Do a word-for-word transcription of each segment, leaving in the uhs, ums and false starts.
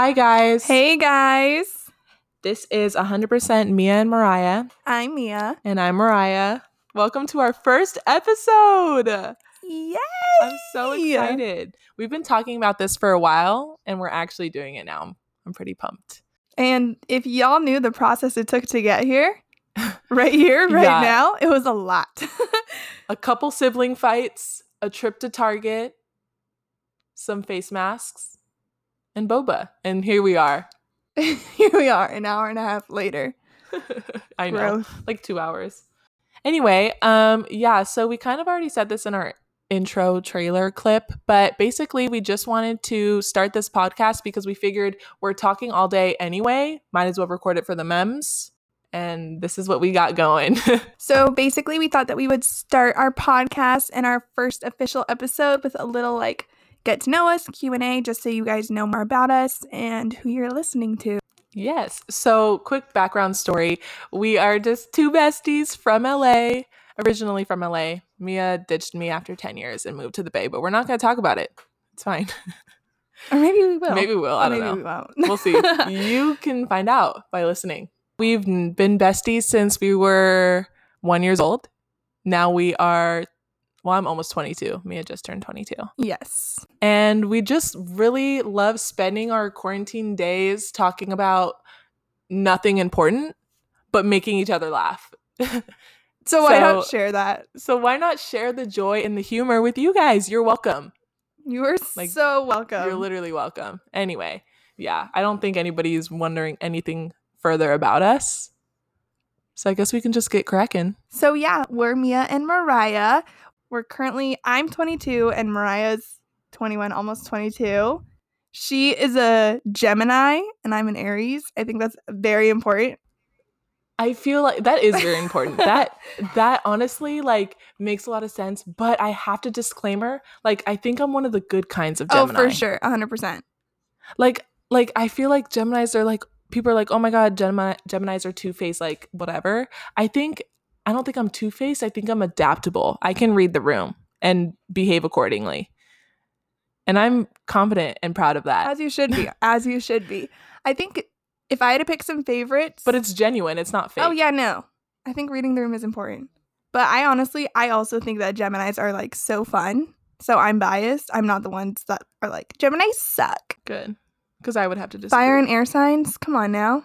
Hi, guys. Hey, guys. This is one hundred percent Mia and Mariah. I'm Mia. And I'm Mariah. Welcome to our first episode. Yay! I'm so excited. We've been talking about this for a while, and we're actually doing it now. I'm pretty pumped. And if y'all knew the process it took to get here, right here, right yeah. now, it was a lot. A couple sibling fights, a trip to Target, some face masks, and boba. And here we are. Here we are, an hour and a half later. I know, Gross. Like two hours. Anyway, um, yeah, so we kind of already said this in our intro trailer clip, but basically we just wanted to start this podcast because we figured we're talking all day anyway. Might as well record it for the memes. And this is what we got going. So basically we thought that we would start our podcast and our first official episode with a little like get to know us Q and A just so you guys know more about us and who you're listening to. Yes. So quick background story. We are just two besties from L A, originally from L A. Mia ditched me after ten years and moved to the Bay, but we're not going to talk about it. It's fine. Or maybe we will. Maybe we will. I or don't maybe know. We won't. We'll see. You can find out by listening. We've been besties since we were one years old. Now we are, well, I'm almost twenty-two. Mia just turned twenty-two. Yes. And we just really love spending our quarantine days talking about nothing important, but making each other laugh. so, so why not share that? So why not share the joy and the humor with you guys? You're welcome. You are like, so welcome. You're literally welcome. Anyway, yeah, I don't think anybody's wondering anything further about us. So I guess we can just get cracking. So yeah, we're Mia and Mariah. We're currently, I'm twenty-two and Mariah's twenty-one, almost twenty-two. She is a Gemini and I'm an Aries. I think that's very important. I feel like that is very important. that that honestly like makes a lot of sense, but I have to disclaimer, like I think I'm one of the good kinds of Gemini. Oh, for sure, one hundred percent. Like like I feel like Geminis are like people are like, oh my God, Gemini, Geminis are two-faced, like whatever. I think, I don't think I'm two-faced. I think I'm adaptable. I can read the room and behave accordingly. And I'm confident and proud of that. As you should be. As you should be. I think if I had to pick some favorites. But it's genuine. It's not fake. Oh, yeah, no. I think reading the room is important. But I honestly, I also think that Geminis are like so fun. So I'm biased. I'm not the ones that are like, Geminis suck. Good. Because I would have to disagree. Fire and air signs, come on now.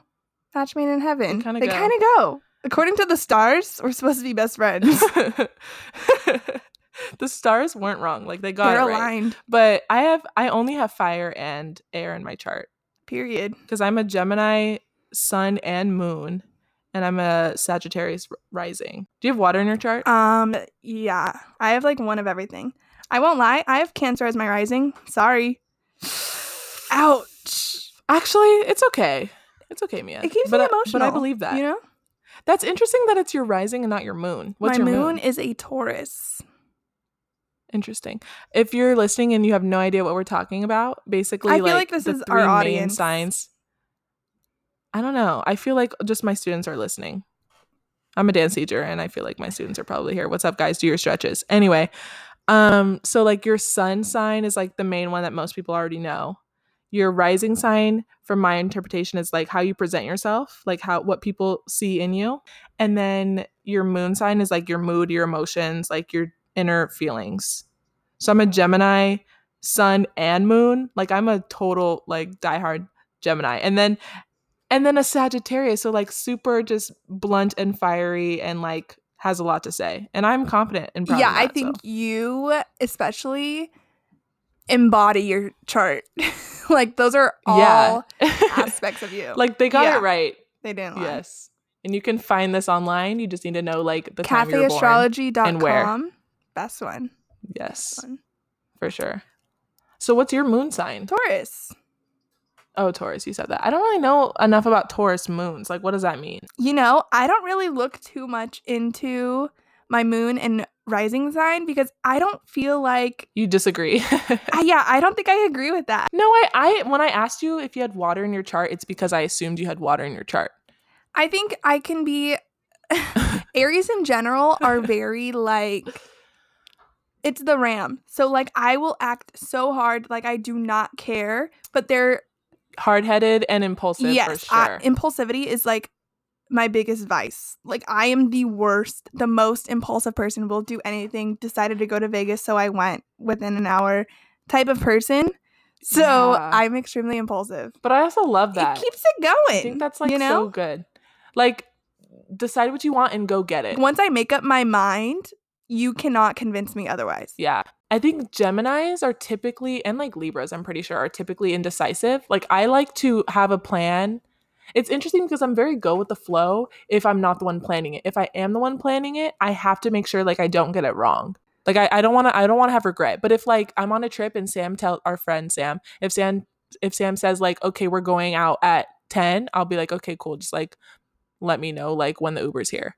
Match made in heaven. They kind of go. go. According to the stars, we're supposed to be best friends. The stars weren't wrong. Like, they got They're it right. aligned. But I have, I only have fire and air in my chart. Period. Because I'm a Gemini sun and moon, and I'm a Sagittarius rising. Do you have water in your chart? Um, yeah. I have, like, one of everything. I won't lie. I have Cancer as my rising. Sorry. Ouch. Actually, it's okay. It's okay, Mia. It keeps but me emotional. I, but I believe that. You know? That's interesting that it's your rising and not your moon. What's My your moon? My moon is a Taurus. Interesting. If you're listening and you have no idea what we're talking about, basically I feel like, like this is our audience. Signs. I don't know. I feel like just my students are listening. I'm a dance teacher and I feel like my students are probably here. What's up, guys? Do your stretches. Anyway, um, so like your sun sign is like the main one that most people already know. Your rising sign, from my interpretation, is like how you present yourself, like how what people see in you. And then your moon sign is like your mood, your emotions, like your inner feelings. So I'm a Gemini, sun and moon. Like I'm a total like diehard Gemini. And then and then a Sagittarius, so like super just blunt and fiery and like has a lot to say. And I'm confident and proud yeah, of that. Yeah, I think so. You especially embody your chart. Like those are all yeah. aspects of you. Like they got yeah. it right. They didn't lie. Yes. And you can find this online. You just need to know like the time you were KathyAstrology dot com. And where. Best one. Yes. Best one. For sure. So what's your moon sign? Taurus. Oh, Taurus, you said that. I don't really know enough about Taurus moons. Like what does that mean? You know, I don't really look too much into my moon and rising sign because I don't feel like you disagree. I, yeah, I don't think I agree with that. No, I, I when I asked you if you had water in your chart, it's because I assumed you had water in your chart. I think I can be Aries in general are very like it's the ram. So like I will act so hard, like I do not care, but they're hard-headed and impulsive. Yes, for sure. I, impulsivity is like my biggest vice. Like, I am the worst, the most impulsive person, will do anything. Decided to go to Vegas, so I went within an hour type of person. So yeah. I'm extremely impulsive. But I also love that. It keeps it going. I think that's like, you know? So good. Like, decide what you want and go get it. Once I make up my mind, you cannot convince me otherwise. Yeah. I think Geminis are typically, and like Libras, I'm pretty sure, are typically indecisive. Like, I like to have a plan. It's interesting because I'm very go with the flow if I'm not the one planning it. If I am the one planning it, I have to make sure like I don't get it wrong. Like, I don't want to, I don't want to have regret. But if like I'm on a trip and Sam tell our friend Sam, if Sam, if Sam says like, okay, we're going out at ten, I'll be like, okay, cool. Just like, let me know like when the Uber's here,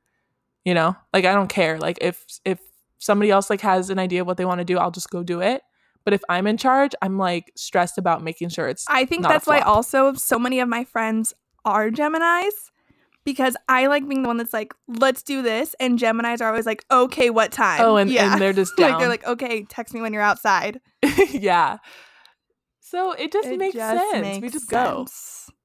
you know? Like, I don't care. Like, if, if somebody else like has an idea of what they want to do, I'll just go do it. But if I'm in charge, I'm like stressed about making sure it's, I think that's why also so many of my friends are Geminis, because I like being the one that's like, let's do this. And Geminis are always like, okay, what time? Oh, and, yeah. and they're just down. Like, they're like, okay, text me when you're outside. Yeah. So it just it makes just sense. Makes we just sense. Go.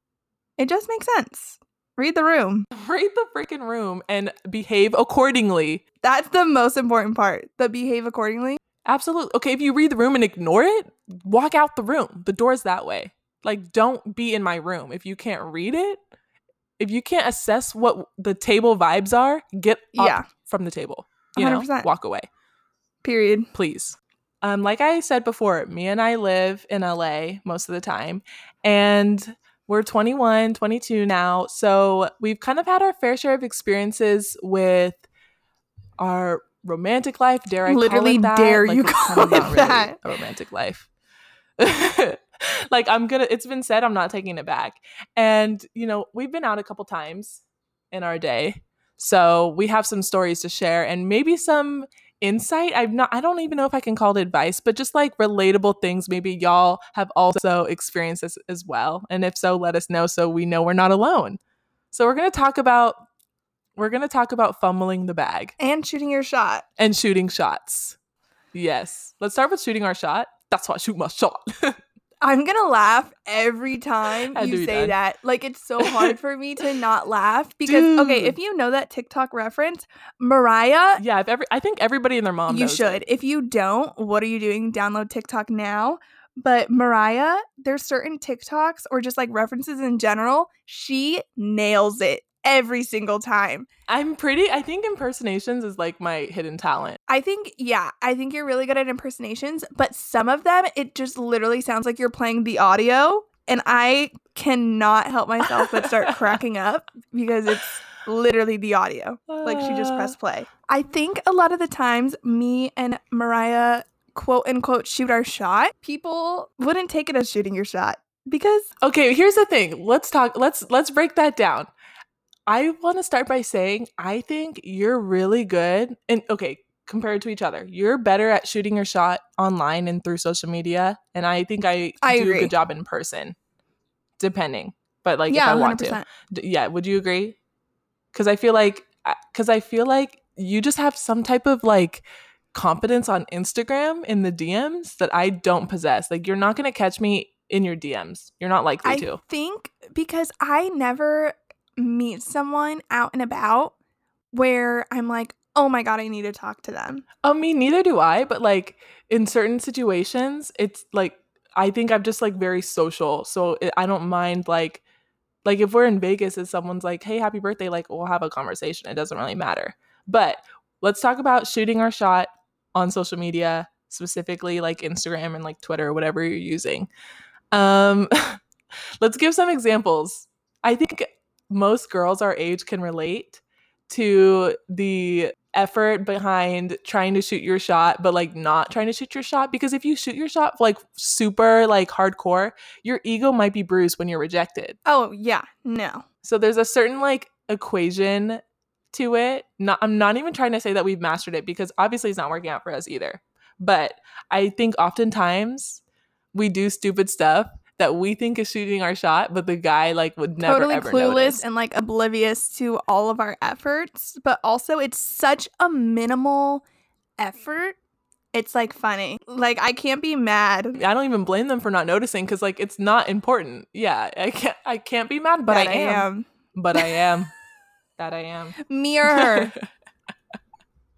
It just makes sense. Read the room. Read the freaking room and behave accordingly. That's the most important part. The behave accordingly. Absolutely. Okay, if you read the room and ignore it, walk out the room. The door's that way. Like, don't be in my room. If you can't read it, if you can't assess what the table vibes are, get up yeah. from the table. You one hundred percent. Know, walk away. Period. Please. Um, like I said before, me and I live in L A most of the time. And we're twenty-one, twenty-two now. So we've kind of had our fair share of experiences with our romantic life. Dare I Literally call it that? Dare like, you call it not that? Really a romantic life. Like, I'm gonna, it's been said, I'm not taking it back. And, you know, we've been out a couple times in our day. So we have some stories to share and maybe some insight. I've not, I don't even know if I can call it advice, but just like relatable things. Maybe y'all have also experienced this as well. And if so, let us know so we know we're not alone. So we're going to talk about, we're going to talk about fumbling the bag. And shooting your shot. And shooting shots. Yes. Let's start with shooting our shot. That's why I shoot my shot. I'm going to laugh every time you say that. Like, it's so hard for me to not laugh because, Dude. okay, if you know that TikTok reference, Mariah. Yeah, if every, I think everybody and their mom you knows should. It. If you don't, what are you doing? Download TikTok now. But Mariah, there's certain TikToks or just like references in general. She nails it every single time. I'm pretty, I think impersonations is like my hidden talent. I think, yeah, I think you're really good at impersonations, but some of them, it just literally sounds like you're playing the audio, and I cannot help myself but start cracking up because it's literally the audio. Like, she just pressed play. I think a lot of the times me and Mariah, quote unquote, shoot our shot, people wouldn't take it as shooting your shot because... Okay, here's the thing. Let's talk, let's, let's break that down. I want to start by saying I think you're really good, and okay, compared to each other, you're better at shooting your shot online and through social media, and I think I, I do agree. A good job in person, depending. But like, yeah, if I one hundred percent. Want to, D- yeah, would you agree? Because I feel like, because I feel like you just have some type of like confidence on Instagram in the D Ms that I don't possess. Like, you're not gonna catch me in your D Ms. You're not likely I to. I think because I never. Meet someone out and about where I'm like, oh my god, I need to talk to them. I mean, neither do I, but like in certain situations, it's like I think I'm just like very social, so it, I don't mind like like if we're in Vegas and someone's like, hey, happy birthday, like we'll have a conversation. It doesn't really matter. But let's talk about shooting our shot on social media, specifically like Instagram and like Twitter, whatever you're using. Um, let's give some examples. I think. Most girls our age can relate to the effort behind trying to shoot your shot, but like not trying to shoot your shot. Because if you shoot your shot like super like hardcore, your ego might be bruised when you're rejected. Oh yeah, no. So there's a certain like equation to it. Not, I'm not even trying to say that we've mastered it because obviously it's not working out for us either. But I think oftentimes we do stupid stuff that we think is shooting our shot, but the guy like would never totally ever clueless notice. And like oblivious to all of our efforts. But also, it's such a minimal effort it's like funny. Like, I can't be mad. I don't even blame them for not noticing, because like it's not important. Yeah, I can't. I can't be mad, but I, I am. am. But I am. That I am. Mirror her.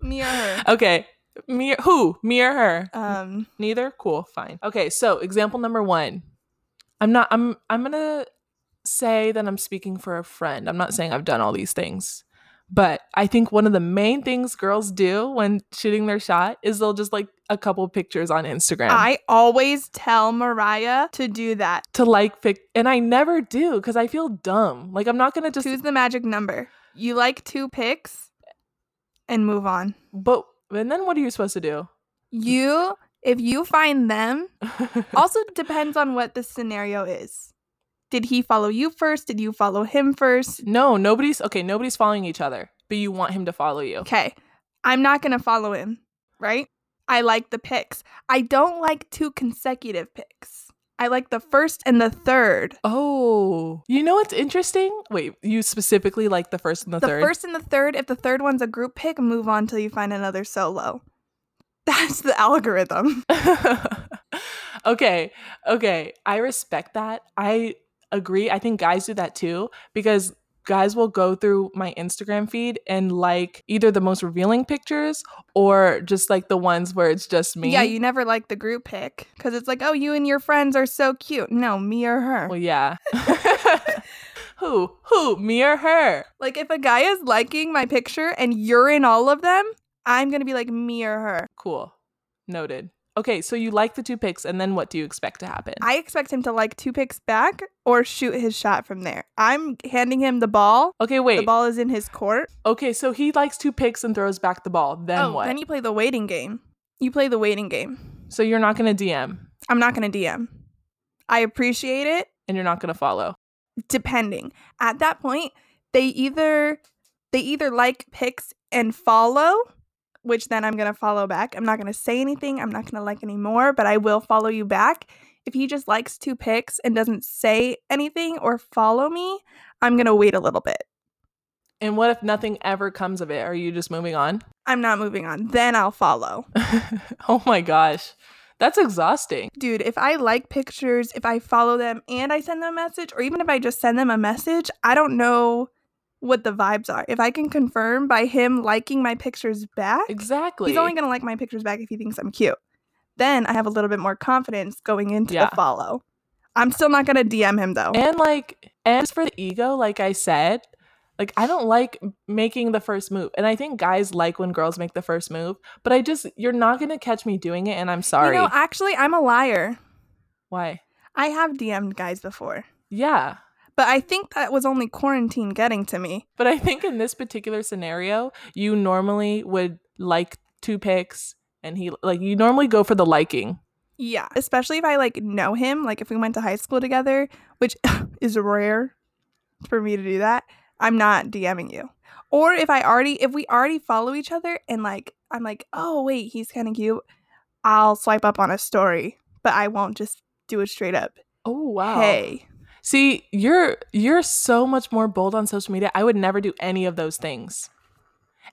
Mirror her. Okay. Mirror who? Mirror her. Um. Neither. Cool. Fine. Okay. So example number one. I'm not. I'm. I'm gonna say that I'm speaking for a friend. I'm not saying I've done all these things. But I think one of the main things girls do when shooting their shot is they'll just like a couple pictures on Instagram. I always tell Mariah to do that. To like pic. And I never do because I feel dumb. Like I'm not going to just. Choose the magic number. You like two pics and move on. But and then what are you supposed to do? You, if you find them, also depends on what the scenario is. Did he follow you first? Did you follow him first? No, nobody's... Okay, nobody's following each other, but you want him to follow you. Okay. I'm not going to follow him, right? I like the pics. I don't like two consecutive pics. I like the first and the third. Oh. You know what's interesting? Wait, you specifically like the first and the, the third? The first and the third. If the third one's a group pic, move on till you find another solo. That's the algorithm. Okay. Okay. I respect that. I... Agree. I think guys do that too, because guys will go through my Instagram feed and like either the most revealing pictures or just like the ones where it's just me. Yeah, you never like the group pic because it's like, oh, you and your friends are so cute. No, me or her. Well, yeah. Who? Who? Me or her? Like if a guy is liking my picture and you're in all of them, I'm going to be like me or her. Cool. Noted. Okay, so you like the two pics, and then what do you expect to happen? I expect him to like two pics back or shoot his shot from there. I'm handing him the ball. Okay, wait. The ball is in his court. Okay, so he likes two pics and throws back the ball. Then oh, what? Then you play the waiting game. You play the waiting game. So you're not going to D M? I'm not going to D M. I appreciate it. And you're not going to follow? Depending. At that point, they either they either like pics and follow, which then I'm going to follow back. I'm not going to say anything. I'm not going to like anymore, but I will follow you back. If he just likes two pics and doesn't say anything or follow me, I'm going to wait a little bit. And what if nothing ever comes of it? Are you just moving on? I'm not moving on. Then I'll follow. Oh my gosh. That's exhausting. Dude, if I like pictures, if I follow them and I send them a message, or even if I just send them a message, I don't know what the vibes are. If I can confirm by him liking my pictures back. Exactly. He's only going to like my pictures back if he thinks I'm cute. Then I have a little bit more confidence going into yeah. the follow. I'm still not going to D M him though. And like, and for the ego, like I said, like I don't like making the first move. And I think guys like when girls make the first move, but I just, you're not going to catch me doing it and I'm sorry. You know, actually I'm a liar. Why? I have D M'd guys before. Yeah. But I think that was only quarantine getting to me. But I think in this particular scenario, you normally would like two pics and he like you normally go for the liking. Yeah, especially if I like know him, like if we went to high school together, which is rare for me to do that. I'm not DMing you. Or if I already if we already follow each other and like I'm like, "Oh, wait, he's kind of cute." I'll swipe up on a story, but I won't just do it straight up. Oh, wow. Hey. See, you're you're so much more bold on social media. I would never do any of those things.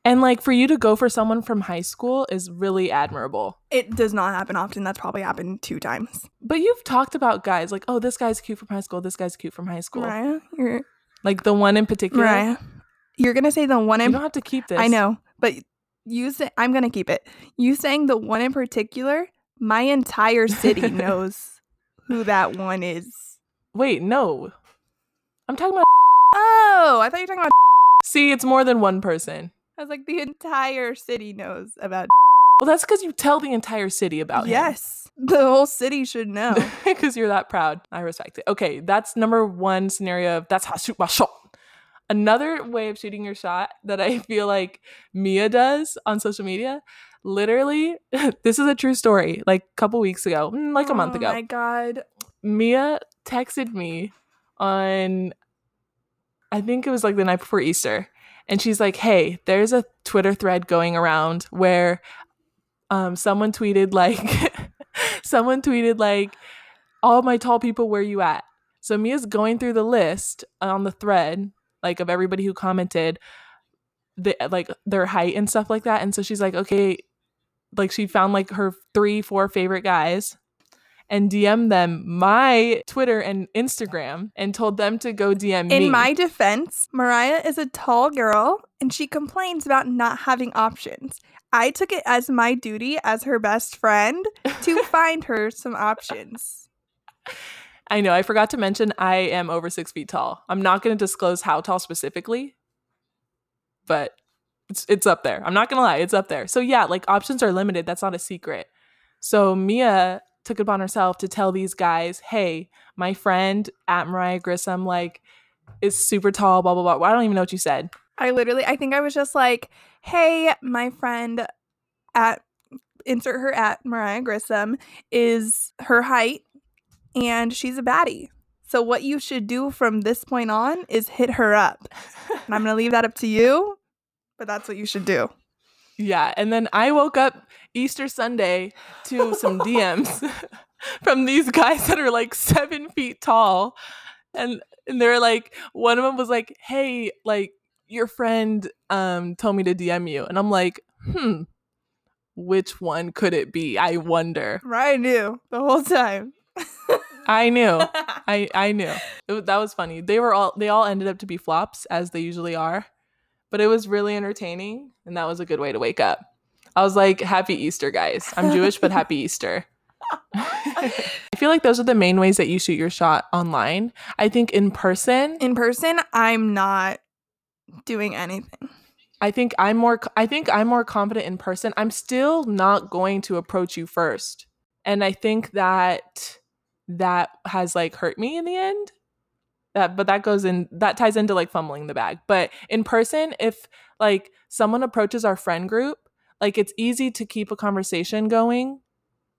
And like for you to go for someone from high school is really admirable. It does not happen often. That's probably happened two times. But you've talked about guys like, oh, this guy's cute from high school. This guy's cute from high school. Mariah, you're like the one in particular. Mariah, you're going to say the one in. You don't have to keep this. I know, but you say I'm going to keep it. You saying the one in particular, my entire city knows who that one is. Wait, no. I'm talking about. Oh, I thought you were talking about. See, it's more than one person. I was like, the entire city knows about. Well, that's because you tell the entire city about him. Yes. The whole city should know. Because you're that proud. I respect it. Okay, that's number one scenario of that's how I shoot my shot. Another way of shooting your shot that I feel like Mia does on social media, literally, this is a true story, like a couple weeks ago, like a oh month ago. Oh my God. Mia texted me on, I think it was like the night before Easter. And she's like, hey, there's a Twitter thread going around where um, someone tweeted like, someone tweeted like, all my tall people, where you at? So Mia's going through the list on the thread, like of everybody who commented, the, like their height and stuff like that. And so she's like, okay, like she found like her three, four favorite guys and D M'd them my Twitter and Instagram and told them to go D M me. In my defense, Mariah is a tall girl and she complains about not having options. I took it as my duty as her best friend to find her some options. I know. I forgot to mention I am over six feet tall. I'm not going to disclose how tall specifically, but it's it's up there. I'm not going to lie. It's up there. So yeah, like options are limited. That's not a secret. So Mia took it upon herself to tell these guys, hey, my friend at Mariah Grissom, like, is super tall, blah, blah, blah. Well, I don't even know what you said. I literally, I think I was just like, hey, my friend at, insert her at Mariah Grissom is her height and she's a baddie. So what you should do from this point on is hit her up. And I'm going to leave that up to you, but that's what you should do. Yeah. And then I woke up Easter Sunday to some D Ms from these guys that are like seven feet tall. And, and they're like, one of them was like, hey, like, your friend um, told me to D M you. And I'm like, hmm, which one could it be? I wonder. Right, I knew the whole time. I knew. I, I knew. It, that was funny. They were all, they all ended up to be flops, as they usually are. But it was really entertaining. And that was a good way to wake up. I was like, happy Easter, guys. I'm Jewish, but happy Easter. I feel like those are the main ways that you shoot your shot online. I think in person. In person, I'm not doing anything. I think I'm more I think I'm more confident in person. I'm still not going to approach you first. And I think that that has like hurt me in the end. That but that goes in that ties into like fumbling the bag. But in person, if like someone approaches our friend group, like it's easy to keep a conversation going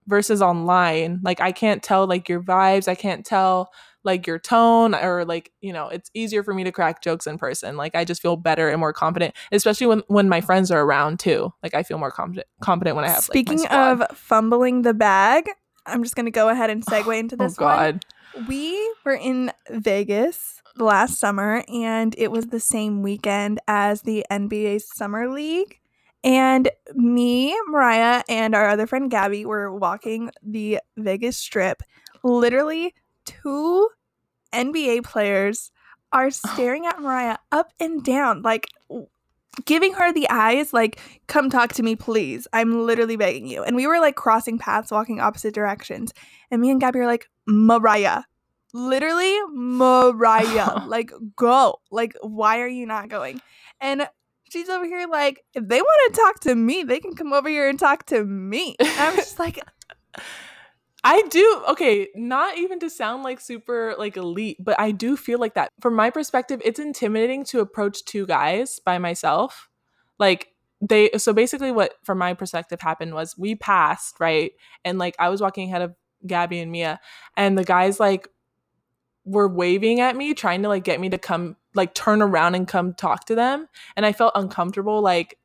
versus online. Like I can't tell like your vibes, I can't tell like your tone or like, you know, it's easier for me to crack jokes in person. Like I just feel better and more confident, especially when, when my friends are around too. Like I feel more confident, confident when I have Speaking like, my squad. Of fumbling the bag, I'm just going to go ahead and segue into this oh, God. one. We were in Vegas last summer and it was the same weekend as the N B A Summer League. And me, Mariah, and our other friend Gabby were walking the Vegas Strip. Literally two N B A players are staring at Mariah up and down, like giving her the eyes, like, come talk to me, please. I'm literally begging you. And we were like crossing paths, walking opposite directions. And me and Gabby are like, Mariah, literally Mariah, like, go. Like, why are you not going? And she's over here like, if they want to talk to me, they can come over here and talk to me. And I'm just like... I do. Okay, not even to sound like super like elite, but I do feel like that. From my perspective, it's intimidating to approach two guys by myself. Like they so basically what from my perspective happened was we passed, right? And like I was walking ahead of Gabby and Mia and the guys like were waving at me, trying to like get me to come like turn around and come talk to them. And I felt uncomfortable, like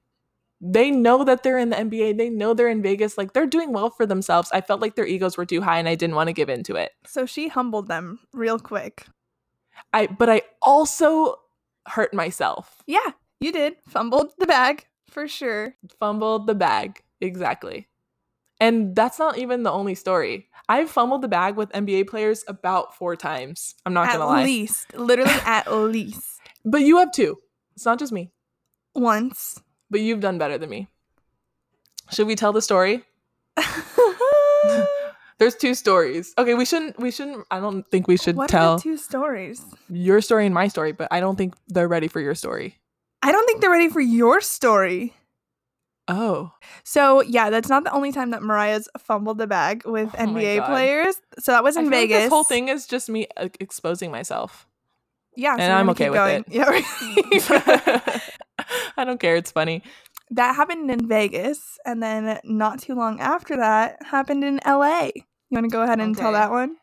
they know that they're in the N B A. They know they're in Vegas. Like, they're doing well for themselves. I felt like their egos were too high, and I didn't want to give in to it. So she humbled them real quick. I But I also hurt myself. Yeah, you did. Fumbled the bag, for sure. Fumbled the bag. Exactly. And that's not even the only story. I've fumbled the bag with N B A players about four times. I'm not going to lie. At least. Literally at least. But you have two. It's not just me. Once. But you've done better than me. Should we tell the story? There's two stories. Okay, we shouldn't, we shouldn't, I don't think we should what tell. What are the two stories? Your story and my story, but I don't think they're ready for your story. I don't think they're ready for your story. Oh. So, yeah, that's not the only time that Mariah's fumbled the bag with oh N B A players. So that was in I Vegas. Feel like this whole thing is just me uh, exposing myself. Yeah. So and I'm okay with going. it. Yeah. Right. I don't care. It's funny. That happened in Vegas. And then not too long after that happened in L A. You want to go ahead and okay. tell that one?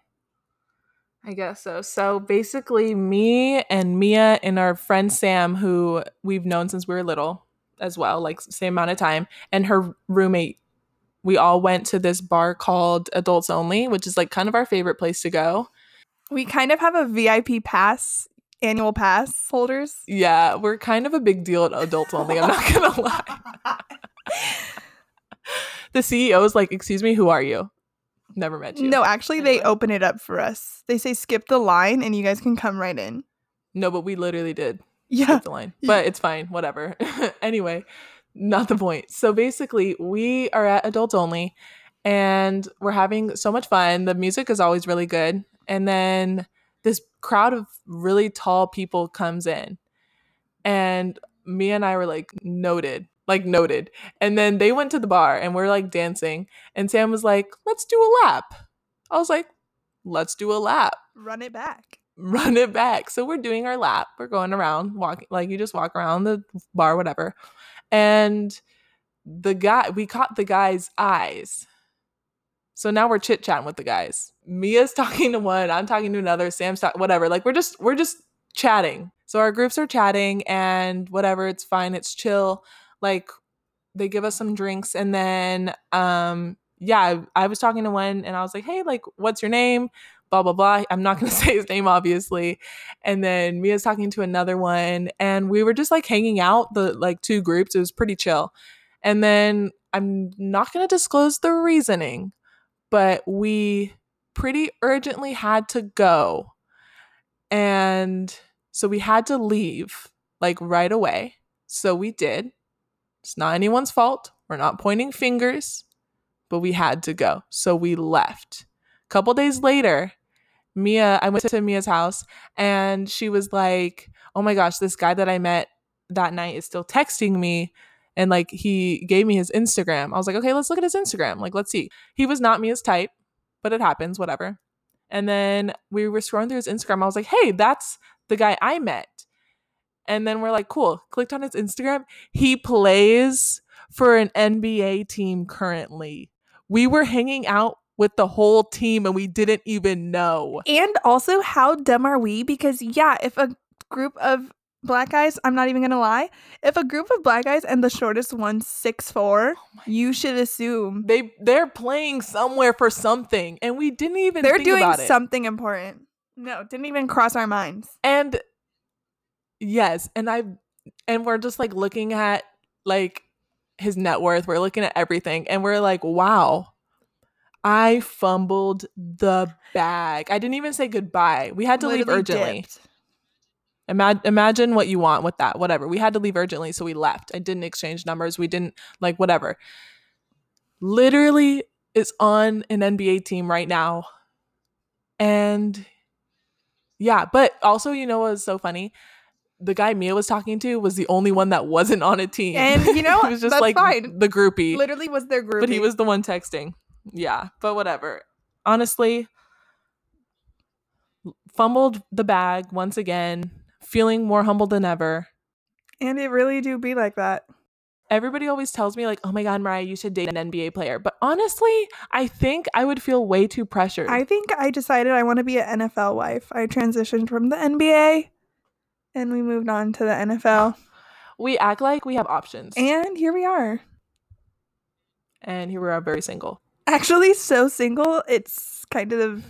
I guess so. So basically me and Mia and our friend Sam, who we've known since we were little as well, like same amount of time, and her roommate, we all went to this bar called Adults Only, which is like kind of our favorite place to go. We kind of have a V I P pass. Annual pass holders. Yeah, we're kind of a big deal at Adults Only. I'm not gonna lie. the C E O is like, excuse me, who are you? Never met you. No, actually, anyway. They open it up for us. They say, skip the line and you guys can come right in. No, but we literally did. Yeah. Skip the line. But it's fine. Whatever. Anyway, not the point. So basically, we are at Adults Only and we're having so much fun. The music is always really good. And then this crowd of really tall people comes in. And Mia and I were like, noted. Like noted. And then they went to the bar and we're like dancing. And Sam was like, let's do a lap. I was like, let's do a lap. Run it back. Run it back. So we're doing our lap. We're going around, walking, like you just walk around the bar, whatever. And the guy, we caught the guy's eyes. So now we're chit chatting with the guys. Mia's talking to one, I'm talking to another, Sam's talking, whatever. Like we're just, we're just chatting. So our groups are chatting and whatever, it's fine, it's chill. Like they give us some drinks and then, um, yeah, I, I was talking to one and I was like, hey, like, what's your name? Blah, blah, blah. I'm not going to say his name, obviously. And then Mia's talking to another one and we were just like hanging out the like two groups. It was pretty chill. And then I'm not going to disclose the reasoning, but we pretty urgently had to go. And so we had to leave like right away. So we did. It's not anyone's fault. We're not pointing fingers, but we had to go. So we left. A couple days later, Mia, I went to Mia's house and she was like, oh my gosh, this guy that I met that night is still texting me. And like, he gave me his Instagram. I was like, okay, let's look at his Instagram. Like, let's see. He was not Mia's type, but it happens, whatever. And then we were scrolling through his Instagram. I was like, hey, that's the guy I met. And then we're like, cool. Clicked on his Instagram. He plays for an N B A team currently. We were hanging out with the whole team and we didn't even know. And also, how dumb are we? Because yeah, if a group of black guys, I'm not even going to lie. If a group of black guys and the shortest one's six foot four, oh you should assume. They, they're playing somewhere for something. And we didn't even they're think about it. They're doing something important. No, didn't even cross our minds. And... Yes. And I, and we're just like looking at like his net worth. We're looking at everything and we're like, wow, I fumbled the bag. I didn't even say goodbye. We had to Literally leave urgently. Ima- imagine what you want with that, whatever. We had to leave urgently. So we left. I didn't exchange numbers. We didn't like whatever. Literally is on an N B A team right now. And yeah, but also, you know, what was so funny? The guy Mia was talking to was the only one that wasn't on a team. And, you know, he was just that's like fine. The groupie. Literally was their groupie. But he was the one texting. Yeah, but whatever. Honestly, fumbled the bag once again, feeling more humble than ever. And it really do be like that. Everybody always tells me like, oh my God, Mariah, you should date an N B A player. But honestly, I think I would feel way too pressured. I think I decided I want to be an N F L wife. I transitioned from the N B A. And we moved on to the N F L. We act like we have options. And here we are. And here we are, very single. Actually, so single, it's kind of...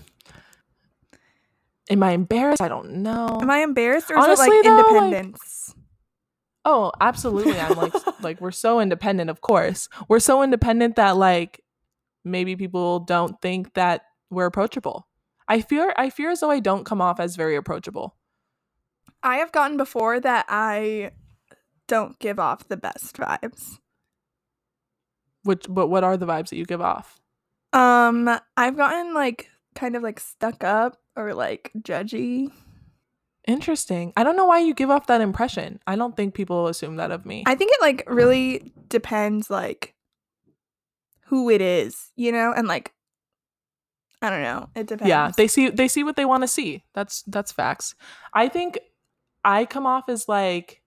Am I embarrassed? I don't know. Am I embarrassed or Honestly, is it like though, independence? Like, oh, absolutely. I'm like, like, we're so independent, of course. We're so independent that like maybe people don't think that we're approachable. I fear, I fear as though I don't come off as very approachable. I have gotten before that I don't give off the best vibes. Which, but what are the vibes that you give off? Um, I've gotten like kind of like stuck up or like judgy. Interesting. I don't know why you give off that impression. I don't think people assume that of me. I think it like really depends like who it is, you know, and like I don't know. It depends. Yeah, they see they see what they want to see. That's that's facts. I think I come off as like,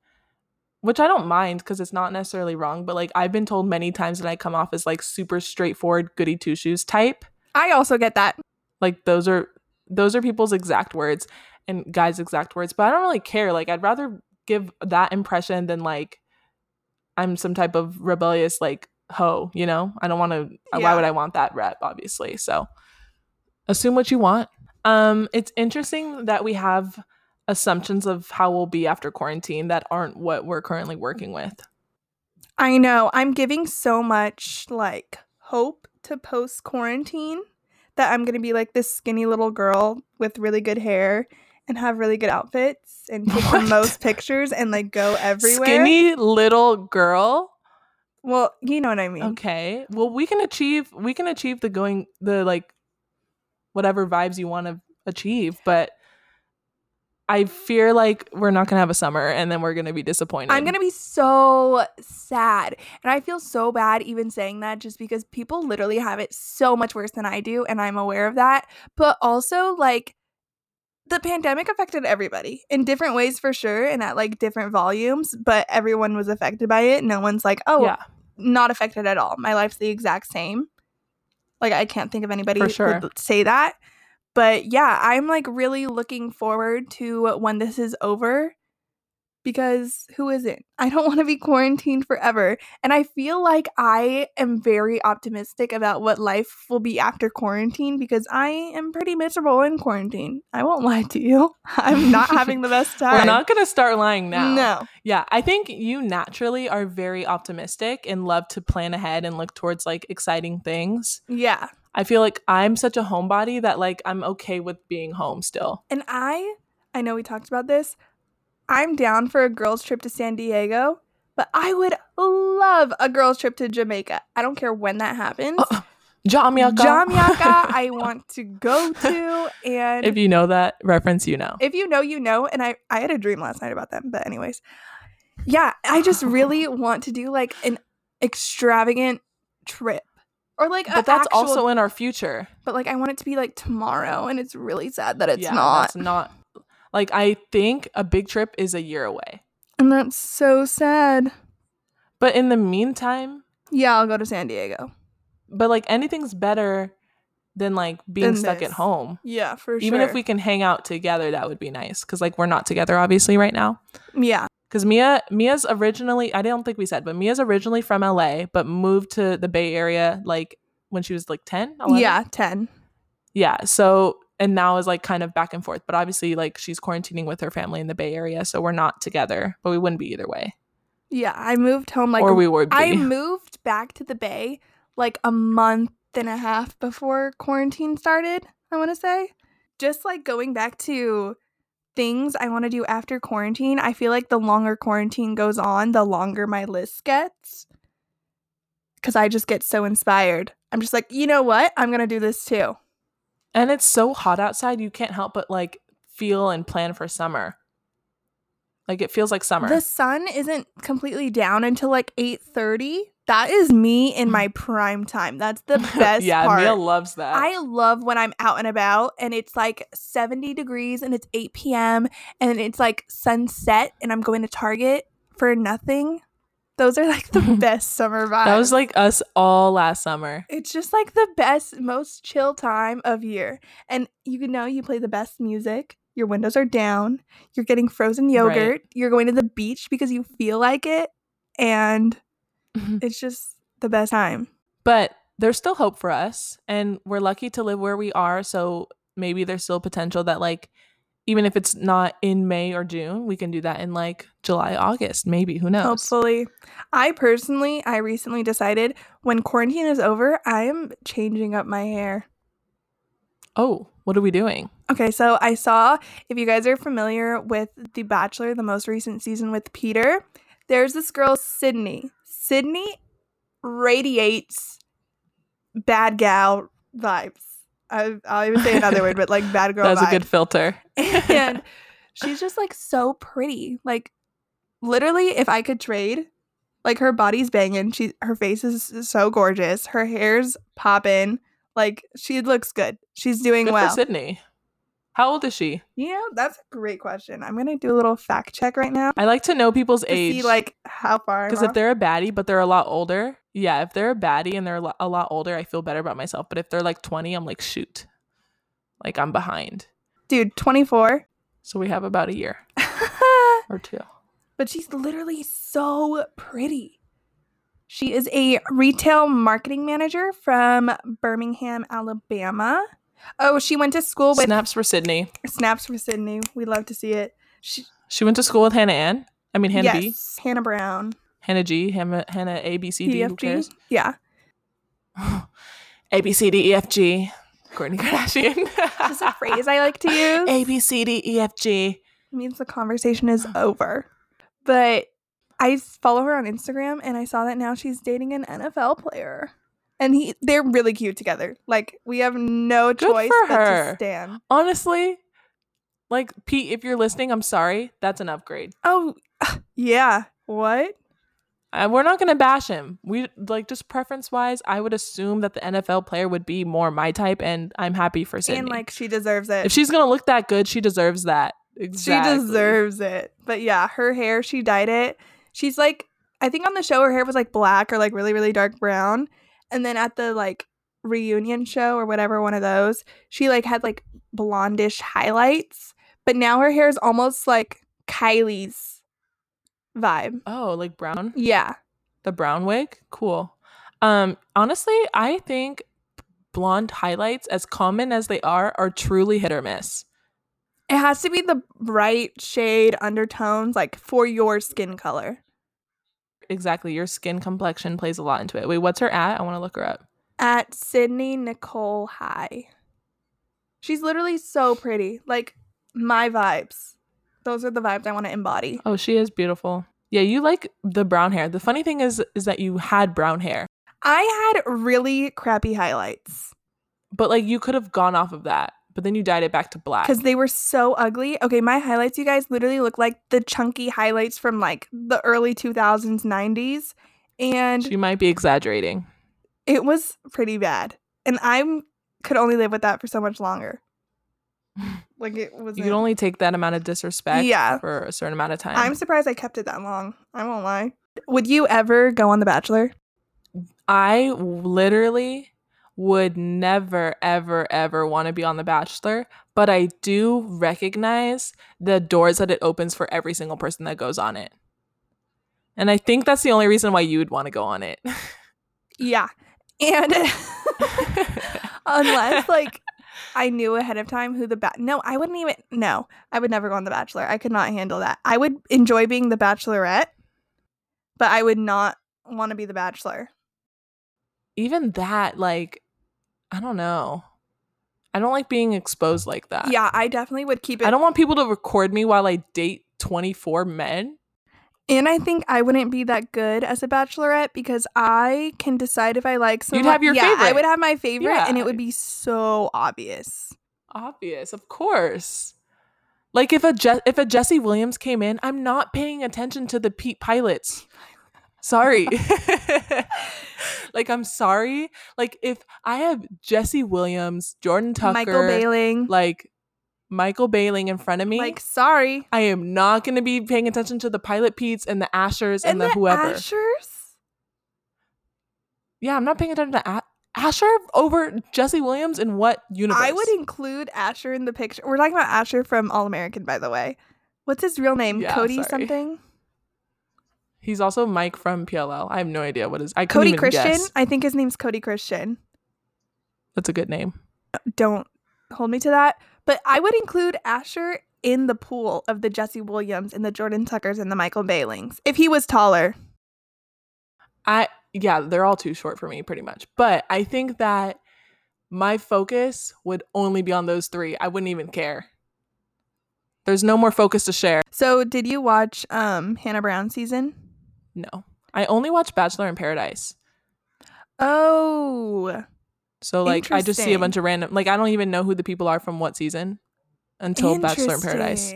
which I don't mind because it's not necessarily wrong, but like I've been told many times that I come off as like super straightforward, goody two shoes type. I also get that. Like those are those are people's exact words and guys' exact words, but I don't really care. Like I'd rather give that impression than like I'm some type of rebellious like hoe, you know? I don't want to, yeah. Why would I want that rep, obviously? So assume what you want. Um, it's interesting that we have assumptions of how we'll be after quarantine that aren't what we're currently working with. I know. I'm giving so much like hope to post-quarantine that I'm going to be like this skinny little girl with really good hair and have really good outfits and take what? the most pictures and like go everywhere. Skinny little girl? Well, you know what I mean. Okay. Well, we can achieve we can achieve the going the like whatever vibes you want to achieve, but I fear like we're not going to have a summer and then we're going to be disappointed. I'm going to be so sad. And I feel so bad even saying that just because people literally have it so much worse than I do. And I'm aware of that. But also like the pandemic affected everybody in different ways for sure. And at like different volumes. But everyone was affected by it. No one's like, oh, yeah. not affected at all. My life's the exact same. Like I can't think of anybody for sure. who would say that. But yeah, I'm like really looking forward to when this is over because who isn't? I don't want to be quarantined forever. And I feel like I am very optimistic about what life will be after quarantine because I am pretty miserable in quarantine. I won't lie to you. I'm not having the best time. We're not going to start lying now. No. Yeah, I think you naturally are very optimistic and love to plan ahead and look towards like exciting things. Yeah. I feel like I'm such a homebody that, like, I'm okay with being home still. And I, I know we talked about this, I'm down for a girls' trip to San Diego, but I would love a girls' trip to Jamaica. I don't care when that happens. Uh, Jamaica. Jamaica, I want to go to. And if you know that reference, you know. If you know, you know. And I, I had a dream last night about them. But anyways, yeah, I just really want to do, like, an extravagant trip. Or like but that's actual, also in our future. But like I want it to be like tomorrow and it's really sad that it's yeah, not. It's not. Like I think a big trip is a year away. And that's so sad. But in the meantime, yeah, I'll go to San Diego. But like anything's better than like being than stuck this. at home. Yeah, for sure. Even if we can hang out together, that would be nice cuz like we're not together obviously right now. Yeah. Because Mia, Mia's originally, I don't think we said, but Mia's originally from L A, but moved to the Bay Area like when she was like ten, eleven Yeah, ten. Yeah. So, and now is like kind of back and forth. But obviously like she's quarantining with her family in the Bay Area. So we're not together, but we wouldn't be either way. Yeah. I moved home like, or we would be. I moved back to the Bay like a month and a half before quarantine started, I want to say. Just like going back to things I want to do after quarantine. I feel like the longer quarantine goes on, the longer my list gets. Because I just get so inspired. I'm just like, you know what? I'm going to do this too. And it's so hot outside, you can't help but like feel and plan for summer. Like it feels like summer. The sun isn't completely down until like eight thirty. That is me in my prime time. That's the best yeah, part. Yeah, Mia loves that. I love when I'm out and about and it's like seventy degrees and it's eight p.m. and it's like sunset and I'm going to Target for nothing. Those are like the best summer vibes. That was like us all last summer. It's just like the best, most chill time of year. And you can know you play the best music. Your windows are down. You're getting frozen yogurt. Right. You're going to the beach because you feel like it. And it's just the best time. But there's still hope for us. And we're lucky to live where we are. So maybe there's still potential that like, even if it's not in May or June, we can do that in like July, August, maybe. Who knows? Hopefully. I personally, I recently decided when quarantine is over, I'm changing up my hair. Oh, what are we doing? Okay, so I saw, if you guys are familiar with The Bachelor, the most recent season with Peter, there's this girl, Sydney. Sydney radiates bad gal vibes. I, I'll even say another word, but like bad girl vibes. That's a good filter. And she's just like so pretty. Like literally, if I could trade, like her body's banging. She, her face is so gorgeous. Her hair's popping. Like she looks good. She's doing good well. For Sydney. How old is she? You know, that's a great question. I'm going to do a little fact check right now. I like to know people's to age. See, like, how far. Because if they're a baddie, but they're a lot older. Yeah, if they're a baddie and they're a lot older, I feel better about myself. But if they're, like, twenty, I'm like, shoot. Like, I'm behind. Dude, twenty-four. So we have about a year. Or two. But she's literally so pretty. She is a retail marketing manager from Birmingham, Alabama. Oh, she went to school with... Snaps for Sydney. Snaps for Sydney. We love to see it. She, she went to school with Hannah Ann. I mean, Hannah yes, B. Hannah Brown. Hannah G. Hannah, Hannah A, B, C, D. Who cares? Yeah. A, B, C, D, E, F, G. Kourtney Kardashian. It's a phrase I like to use. A, B, C, D, E, F, G. It means the conversation is over. But I follow her on Instagram, and I saw that now she's dating an N F L player. And he, they're really cute together. Like, we have no choice but to stand. Honestly, like, Pete, if you're listening, I'm sorry. That's an upgrade. Oh, yeah. What? Uh, we're not going to bash him. We, like, just preference-wise, I would assume that the N F L player would be more my type, and I'm happy for Sydney. And, like, she deserves it. If she's going to look that good, she deserves that. Exactly. She deserves it. But, yeah, her hair, she dyed it. She's, like, I think on the show her hair was, like, black or, like, really, really dark brown. And then at the, like, reunion show or whatever, one of those, she, like, had, like, blondish highlights. But now her hair is almost like Kylie's vibe. Oh, like brown? Yeah. The brown wig? Cool. Um, honestly, I think blonde highlights, as common as they are, are truly hit or miss. It has to be the bright shade undertones, like, for your skin color. Exactly. Your skin complexion plays a lot into it. Wait, what's her at? I want to look her up. At Sydney Nicole High. She's literally so pretty. Like, my vibes. Those are the vibes I want to embody. Oh, she is beautiful. Yeah, you like the brown hair. The funny thing is, is that you had brown hair. I had really crappy highlights. But, like, you could have gone off of that. But then you dyed it back to black. Because they were so ugly. Okay, my highlights, you guys, literally look like the chunky highlights from, like, the early two thousands, nineties. And she might be exaggerating. It was pretty bad. And I could only live with that for so much longer. Like, it was. You'd only take that amount of disrespect yeah. for a certain amount of time. I'm surprised I kept it that long. I won't lie. Would you ever go on The Bachelor? I literally would never, ever, ever want to be on The Bachelor, but I do recognize the doors that it opens for every single person that goes on it. And I think that's the only reason why you would want to go on it. Yeah. And unless, like, I knew ahead of time who the ba- no, I wouldn't even, no, I would never go on The Bachelor. I could not handle that. I would enjoy being the Bachelorette, but I would not want to be the Bachelor. Even that, like, I don't know. I don't like being exposed like that. Yeah, I definitely would keep it. I don't want people to record me while I date twenty-four men. And I think I wouldn't be that good as a bachelorette because I can decide if I like someone. You'd have your yeah, favorite. I would have my favorite, yeah. And it would be so obvious. Obvious, of course. Like, if a Je- if a Jesse Williams came in, I'm not paying attention to the Pete pilots. Sorry. Like, I'm sorry. Like, if I have Jesse Williams, Jordan Tucker, Michael Bayling, like Michael Bayling in front of me, like, sorry, I am not going to be paying attention to the Pilot Pete's and the Ashers and, and the, the whoever. Ashers? Yeah, I'm not paying attention to a- Asher over Jesse Williams in what universe? I would include Asher in the picture. We're talking about Asher from All American, by the way. What's his real name? Yeah, Cody sorry. something? He's also Mike from P L L. I have no idea what his... I Cody even Christian? Guess. I think his name's Cody Christian. That's a good name. Don't hold me to that. But I would include Asher in the pool of the Jesse Williams and the Jordan Tuckers and the Michael Baylings. If he was taller. I Yeah, they're all too short for me, pretty much. But I think that my focus would only be on those three. I wouldn't even care. There's no more focus to share. So did you watch um, Hannah Brown season? No. I only watch Bachelor in Paradise. Oh. So, like, I just see a bunch of random... Like, I don't even know who the people are from what season until Bachelor in Paradise.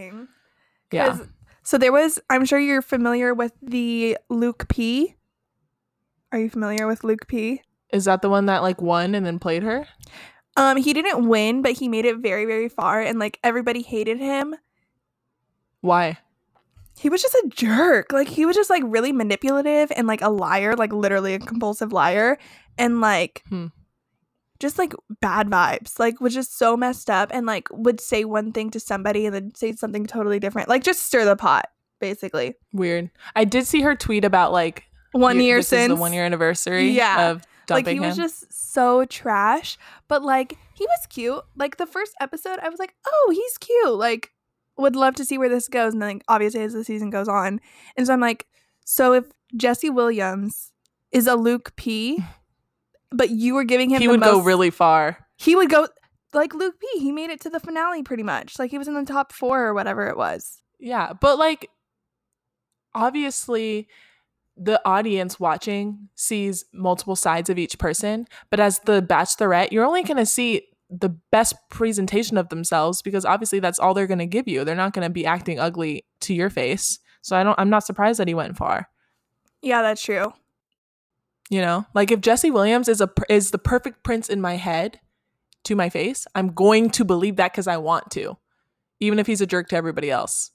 Yeah. So there was... I'm sure you're familiar with the Luke P. Are you familiar with Luke P? Is that the one that, like, won and then played her? Um, he didn't win, but he made it very, very far. And, like, everybody hated him. Why? He was just a jerk. Like, he was just, like, really manipulative and, like, a liar, like, literally a compulsive liar. And, like, hmm. just, like, bad vibes. Like, was just so messed up and, like, would say one thing to somebody and then say something totally different. Like, just stir the pot, basically. Weird. I did see her tweet about, like, one year since the one year anniversary yeah. of dumping him. Like, he was him. just so trash. But, like, he was cute. Like, the first episode, I was like, oh, he's cute. Like, would love to see where this goes. And then, like, obviously, as the season goes on. And so I'm like, so if Jesse Williams is a Luke P But you were giving him he the would most, go really far. He would go like Luke P. He made it to the finale pretty much. Like he was in the top four or whatever it was. Yeah, but like obviously the audience watching sees multiple sides of each person. But as the bachelorette, you're only going to see the best presentation of themselves because obviously that's all they're going to give you. They're not going to be acting ugly to your face. So I don't, I'm not surprised that he went far. Yeah, that's true. You know, like if Jesse Williams is a is the perfect prince in my head to my face, I'm going to believe that because I want to, even if he's a jerk to everybody else.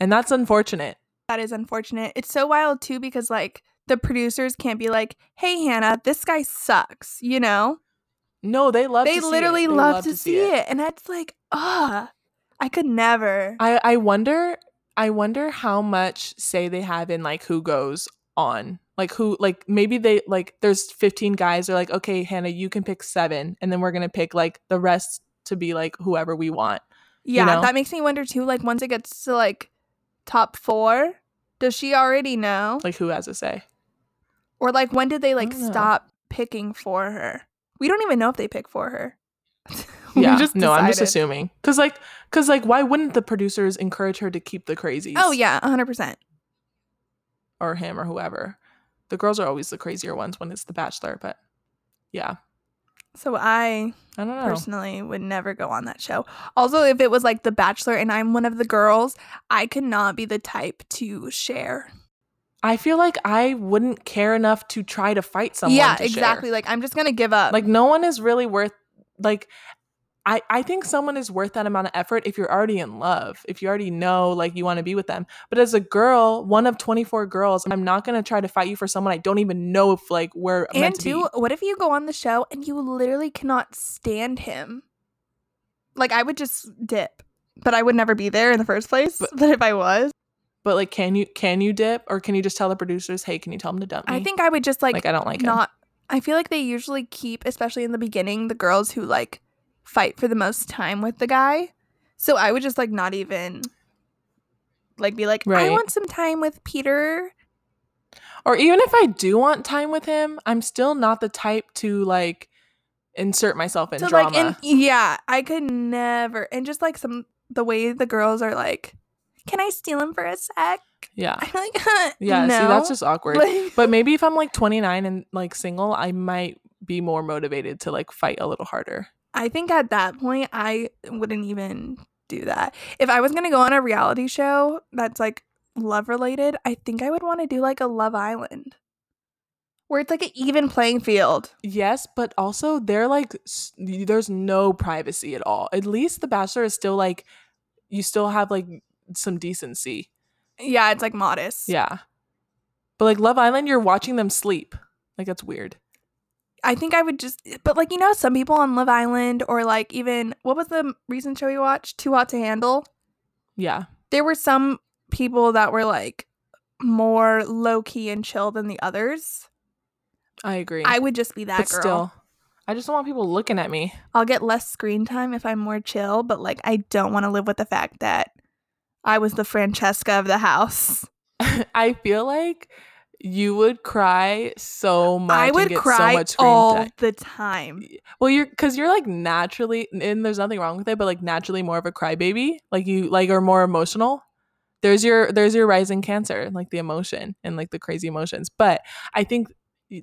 And that's unfortunate. That is unfortunate. It's so wild, too, because like the producers can't be like, hey, Hannah, this guy sucks, you know? No, they love they to see it. They literally love to, to see it. it. And that's like, ah, oh, I could never. I, I wonder. I wonder how much say they have in like who goes on. Like who, like maybe they, like there's fifteen guys. They're like, okay, Hannah, you can pick seven, and then we're gonna pick like the rest to be like whoever we want. Yeah, you know? That makes me wonder too. Like once it gets to like top four, does she already know? Like who has a say? Or like when did they like stop picking for her? We don't even know if they pick for her. Yeah, just no, I'm just assuming because like, because like, why wouldn't the producers encourage her to keep the crazies? Oh yeah, one hundred percent. Or him or whoever. The girls are always the crazier ones when it's The Bachelor, but yeah. So I, I don't know. Personally would never go on that show. Also, if it was like The Bachelor and I'm one of the girls, I could not be the type to share. I feel like I wouldn't care enough to try to fight someone yeah, to exactly. Share. Like I'm just going to give up. Like no one is really worth, like I, I think someone is worth that amount of effort if you're already in love, if you already know, like, you want to be with them. But as a girl, one of twenty-four girls, I'm not going to try to fight you for someone I don't even know if, like, we're and meant to too, be. And, too, what if you go on the show and you literally cannot stand him? Like, I would just dip. But I would never be there in the first place. But, but if I was. But, like, can you can you dip? Or can you just tell the producers, hey, can you tell them to dump me? I think I would just, like, like I don't like not. Him. I feel like they usually keep, especially in the beginning, the girls who, like, fight for the most time with the guy. So I would just like not even like be like, right. I want some time with Peter. Or even if I do want time with him, I'm still not the type to like insert myself in so, drama. Like, in, yeah, I could never. And just like some the way the girls are like, can I steal him for a sec? Yeah. I'm like, huh, yeah, no. See, that's just awkward. Like, but maybe if I'm like twenty-nine and like single, I might be more motivated to like fight a little harder. I think at that point, I wouldn't even do that. If I was going to go on a reality show that's, like, love-related, I think I would want to do, like, a Love Island. Where it's, like, an even playing field. Yes, but also they're, like, s- there's no privacy at all. At least The Bachelor is still, like, you still have, like, some decency. Yeah, it's, like, modest. Yeah. But, like, Love Island, you're watching them sleep. Like, that's weird. I think I would just, but like, you know, some people on Love Island or like even, what was the recent show we watched? Too Hot to Handle? Yeah. There were some people that were like more low key and chill than the others. I agree. I would just be that but girl. Still, I just don't want people looking at me. I'll get less screen time if I'm more chill, but like, I don't want to live with the fact that I was the Francesca of the house. I feel like you would cry so much. I would and get cry so much screen all time. the time. Well, you're because you're like naturally, and there's nothing wrong with it, but like naturally more of a crybaby. Like you like are more emotional. There's your there's your rising Cancer, like the emotion and like the crazy emotions. But I think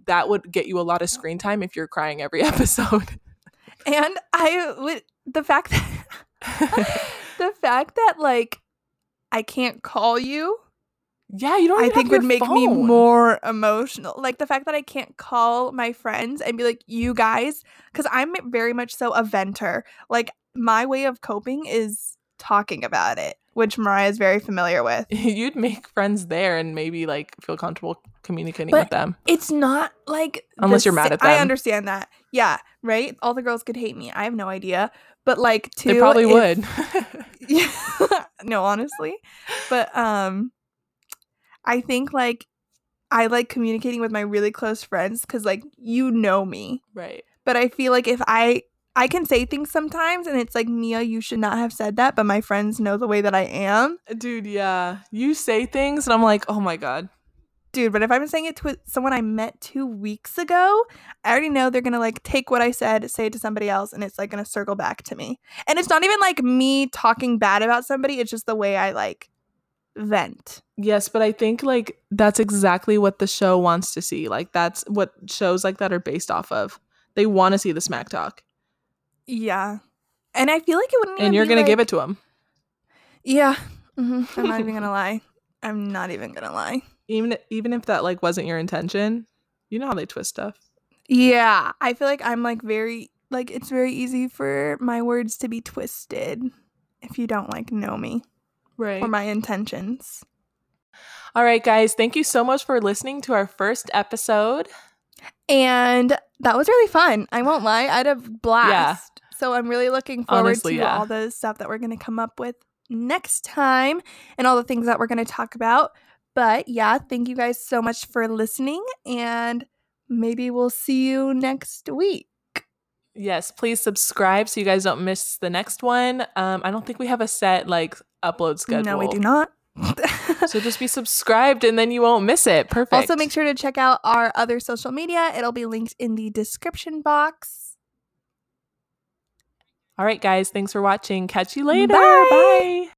that would get you a lot of screen time if you're crying every episode. And I would the fact that the fact that like I can't call you. Yeah, you don't even I think have your would make phone. me more emotional. Like the fact that I can't call my friends and be like, you guys, because I'm very much so a venter. Like my way of coping is talking about it, which Mariah is very familiar with. You'd make friends there and maybe like feel comfortable communicating but with them. It's not like unless you're mad at them. I understand that. Yeah, right? All the girls could hate me. I have no idea. But like too They probably if, would. No, honestly. But um I think, like, I like communicating with my really close friends because, like, you know me. Right. But I feel like if I – I can say things sometimes and it's like, Mia, you should not have said that, but my friends know the way that I am. Dude, yeah. You say things and I'm like, oh, my God. dude, but if I've been saying it to someone I met two weeks ago, I already know they're going to like take what I said, say it to somebody else, and it's like going to circle back to me. And it's not even like me talking bad about somebody. It's just the way I like vent. Yes, but I think like that's exactly what the show wants to see. Like that's what shows like that are based off of. They want to see the smack talk. Yeah. And I feel like it wouldn't even And you're going like... to give it to them. Yeah. Mm-hmm. I'm not even going to lie. I'm not even going to lie. Even even if that like wasn't your intention, you know how they twist stuff. Yeah, I feel like I'm like very like it's very easy for my words to be twisted if you don't like know me, right? Or my intentions. All right, guys, thank you so much for listening to our first episode, and that was really fun. I won't lie, I had a blast. Yeah. So I'm really looking forward Honestly, to yeah. all the stuff that we're going to come up with next time and all the things that we're going to talk about. But yeah, thank you guys so much for listening, and maybe we'll see you next week. Yes, please subscribe so you guys don't miss the next one. Um, I don't think we have a set like upload schedule. No, we do not. So just be subscribed and then you won't miss it. Perfect. Also make sure to check out our other social media. It'll be linked in the description box. All right, guys. Thanks for watching. Catch you later. Bye. Bye.